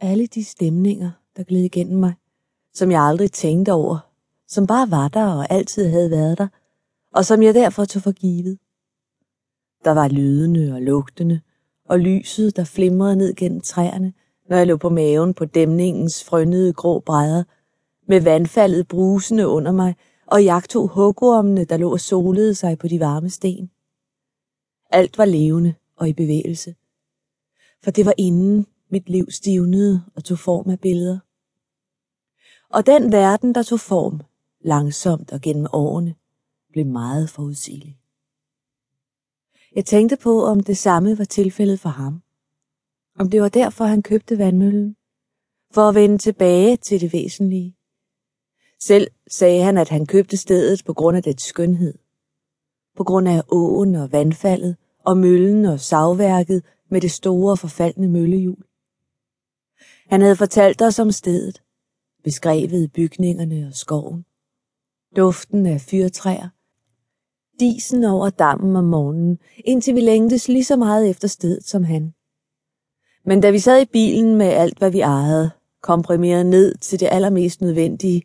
Alle de stemninger, der gled igennem mig, som jeg aldrig tænkte over, som bare var der og altid havde været der, og som jeg derfor tog for givet. Der var lydende og lugtende, og lyset, der flimrede ned gennem træerne, når jeg lå på maven på dæmningens frønnede grå brædder, med vandfaldet brusende under mig, og jagtog hugormene, der lå og solede sig på de varme sten. Alt var levende og i bevægelse, for det var inden mit liv stivnede og tog form af billeder. Og den verden, der tog form, langsomt og gennem årene, blev meget forudsigelig. Jeg tænkte på, om det samme var tilfældet for ham. Om det var derfor, han købte vandmøllen. For at vende tilbage til det væsentlige. Selv sagde han, at han købte stedet på grund af dets skønhed. På grund af åen og vandfaldet, og møllen og savværket med det store forfaldne møllehjul. Han havde fortalt os om stedet, beskrevet bygningerne og skoven, duften af fyrtræer, disen over dammen om morgenen, indtil vi længtes lige så meget efter stedet som han. Men da vi sad i bilen med alt, hvad vi ejede, komprimeret ned til det allermest nødvendige,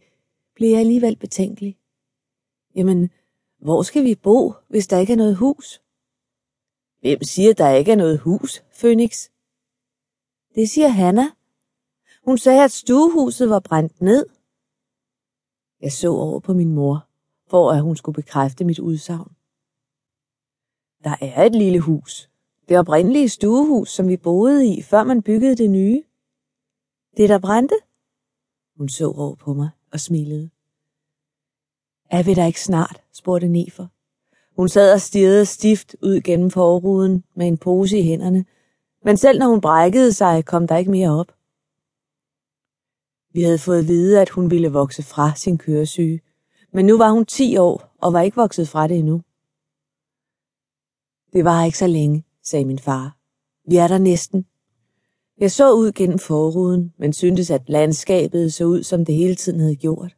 blev jeg alligevel betænkelig. Jamen, hvor skal vi bo, hvis der ikke er noget hus? Hvem siger, der ikke er noget hus, Phønix? Det siger Hanna. Hun sagde, at stuehuset var brændt ned. Jeg så over på min mor, for at hun skulle bekræfte mit udsagn. Der er et lille hus. Det oprindelige stuehus, som vi boede i, før man byggede det nye. Det, der brændte? Hun så over på mig og smilede. Er vi der ikke snart, spurgte Nefer. Hun sad og stirrede stift ud gennem forruden med en pose i hænderne, men selv når hun brækkede sig, kom der ikke mere op. Vi havde fået at vide, at hun ville vokse fra sin køresyge, men nu var hun 10 år og var ikke vokset fra det endnu. Det var ikke så længe, sagde min far. Vi er der næsten. Jeg så ud gennem forruden, men syntes, at landskabet så ud, som det hele tiden havde gjort.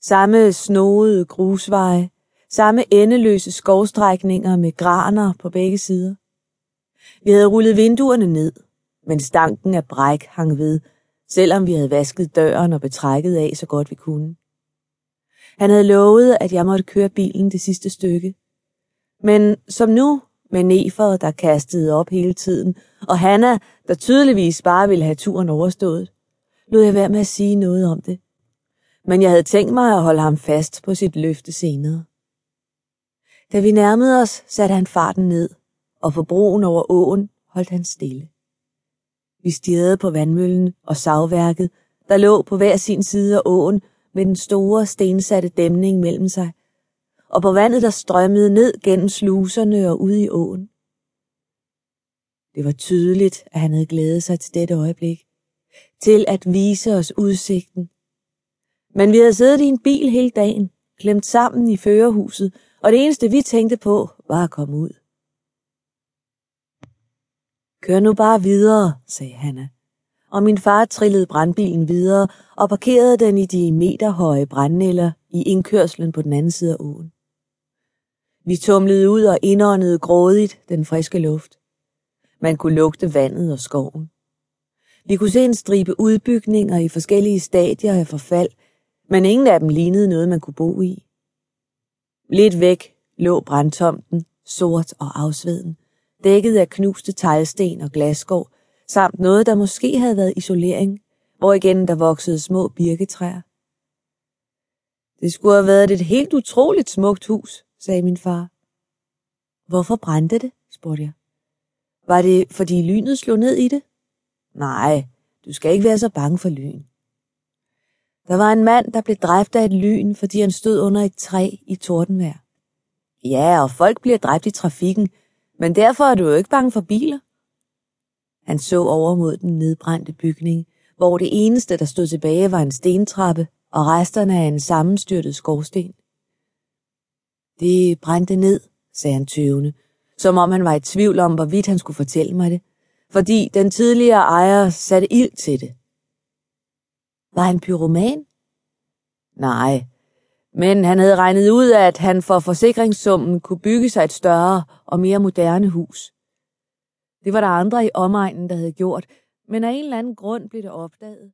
Samme snoede grusveje, samme endeløse skovstrækninger med graner på begge sider. Vi havde rullet vinduerne ned, men stanken af bræk hang ved, selvom vi havde vasket døren og betrækket af så godt vi kunne. Han havde lovet, at jeg måtte køre bilen det sidste stykke. Men som nu, med Nefer, der kastede op hele tiden, og Hanna, der tydeligvis bare ville have turen overstået, lod jeg være med at sige noget om det. Men jeg havde tænkt mig at holde ham fast på sit løfte senere. Da vi nærmede os, satte han farten ned, og på broen over åen holdt han stille. Vi stirrede på vandmøllen og savværket, der lå på hver sin side af åen med den store stensatte dæmning mellem sig, og på vandet, der strømmede ned gennem sluserne og ud i åen. Det var tydeligt, at han havde glædet sig til dette øjeblik, til at vise os udsigten. Men vi havde siddet i en bil hele dagen, klemt sammen i førerhuset, og det eneste, vi tænkte på, var at komme ud. Kør nu bare videre, sagde Hanna, og min far trillede brandbilen videre og parkerede den i de meterhøje brandnælder i indkørslen på den anden side af åen. Vi tumlede ud og indåndede grådigt den friske luft. Man kunne lugte vandet og skoven. Vi kunne se en stribe udbygninger i forskellige stadier af forfald, men ingen af dem lignede noget, man kunne bo i. Lidt væk lå brandtomten, sort og afsveden, dækket af knuste teglsten og glasskår, samt noget, der måske havde været isolering, hvor igen der voksede små birketræer. Det skulle have været et helt utroligt smukt hus, sagde min far. Hvorfor brændte det, spurgte jeg. Var det, fordi lynet slog ned i det? Nej, du skal ikke være så bange for lyn. Der var en mand, der blev dræbt af et lyn, fordi han stod under et træ i tordenvejr. Ja, og folk bliver dræbt i trafikken, men derfor er du jo ikke bange for biler. Han så over mod den nedbrændte bygning, hvor det eneste, der stod tilbage, var en stentrappe og resterne af en sammenstyrtet skorsten. Det brændte ned, sagde han tøvende, som om han var i tvivl om, hvorvidt han skulle fortælle mig det, fordi den tidligere ejer satte ild til det. Var han pyroman? Nej, men han havde regnet ud, at han for forsikringssummen kunne bygge sig et større og mere moderne hus. Det var der andre i omegnen, der havde gjort, Men af en eller anden grund blev det opdaget,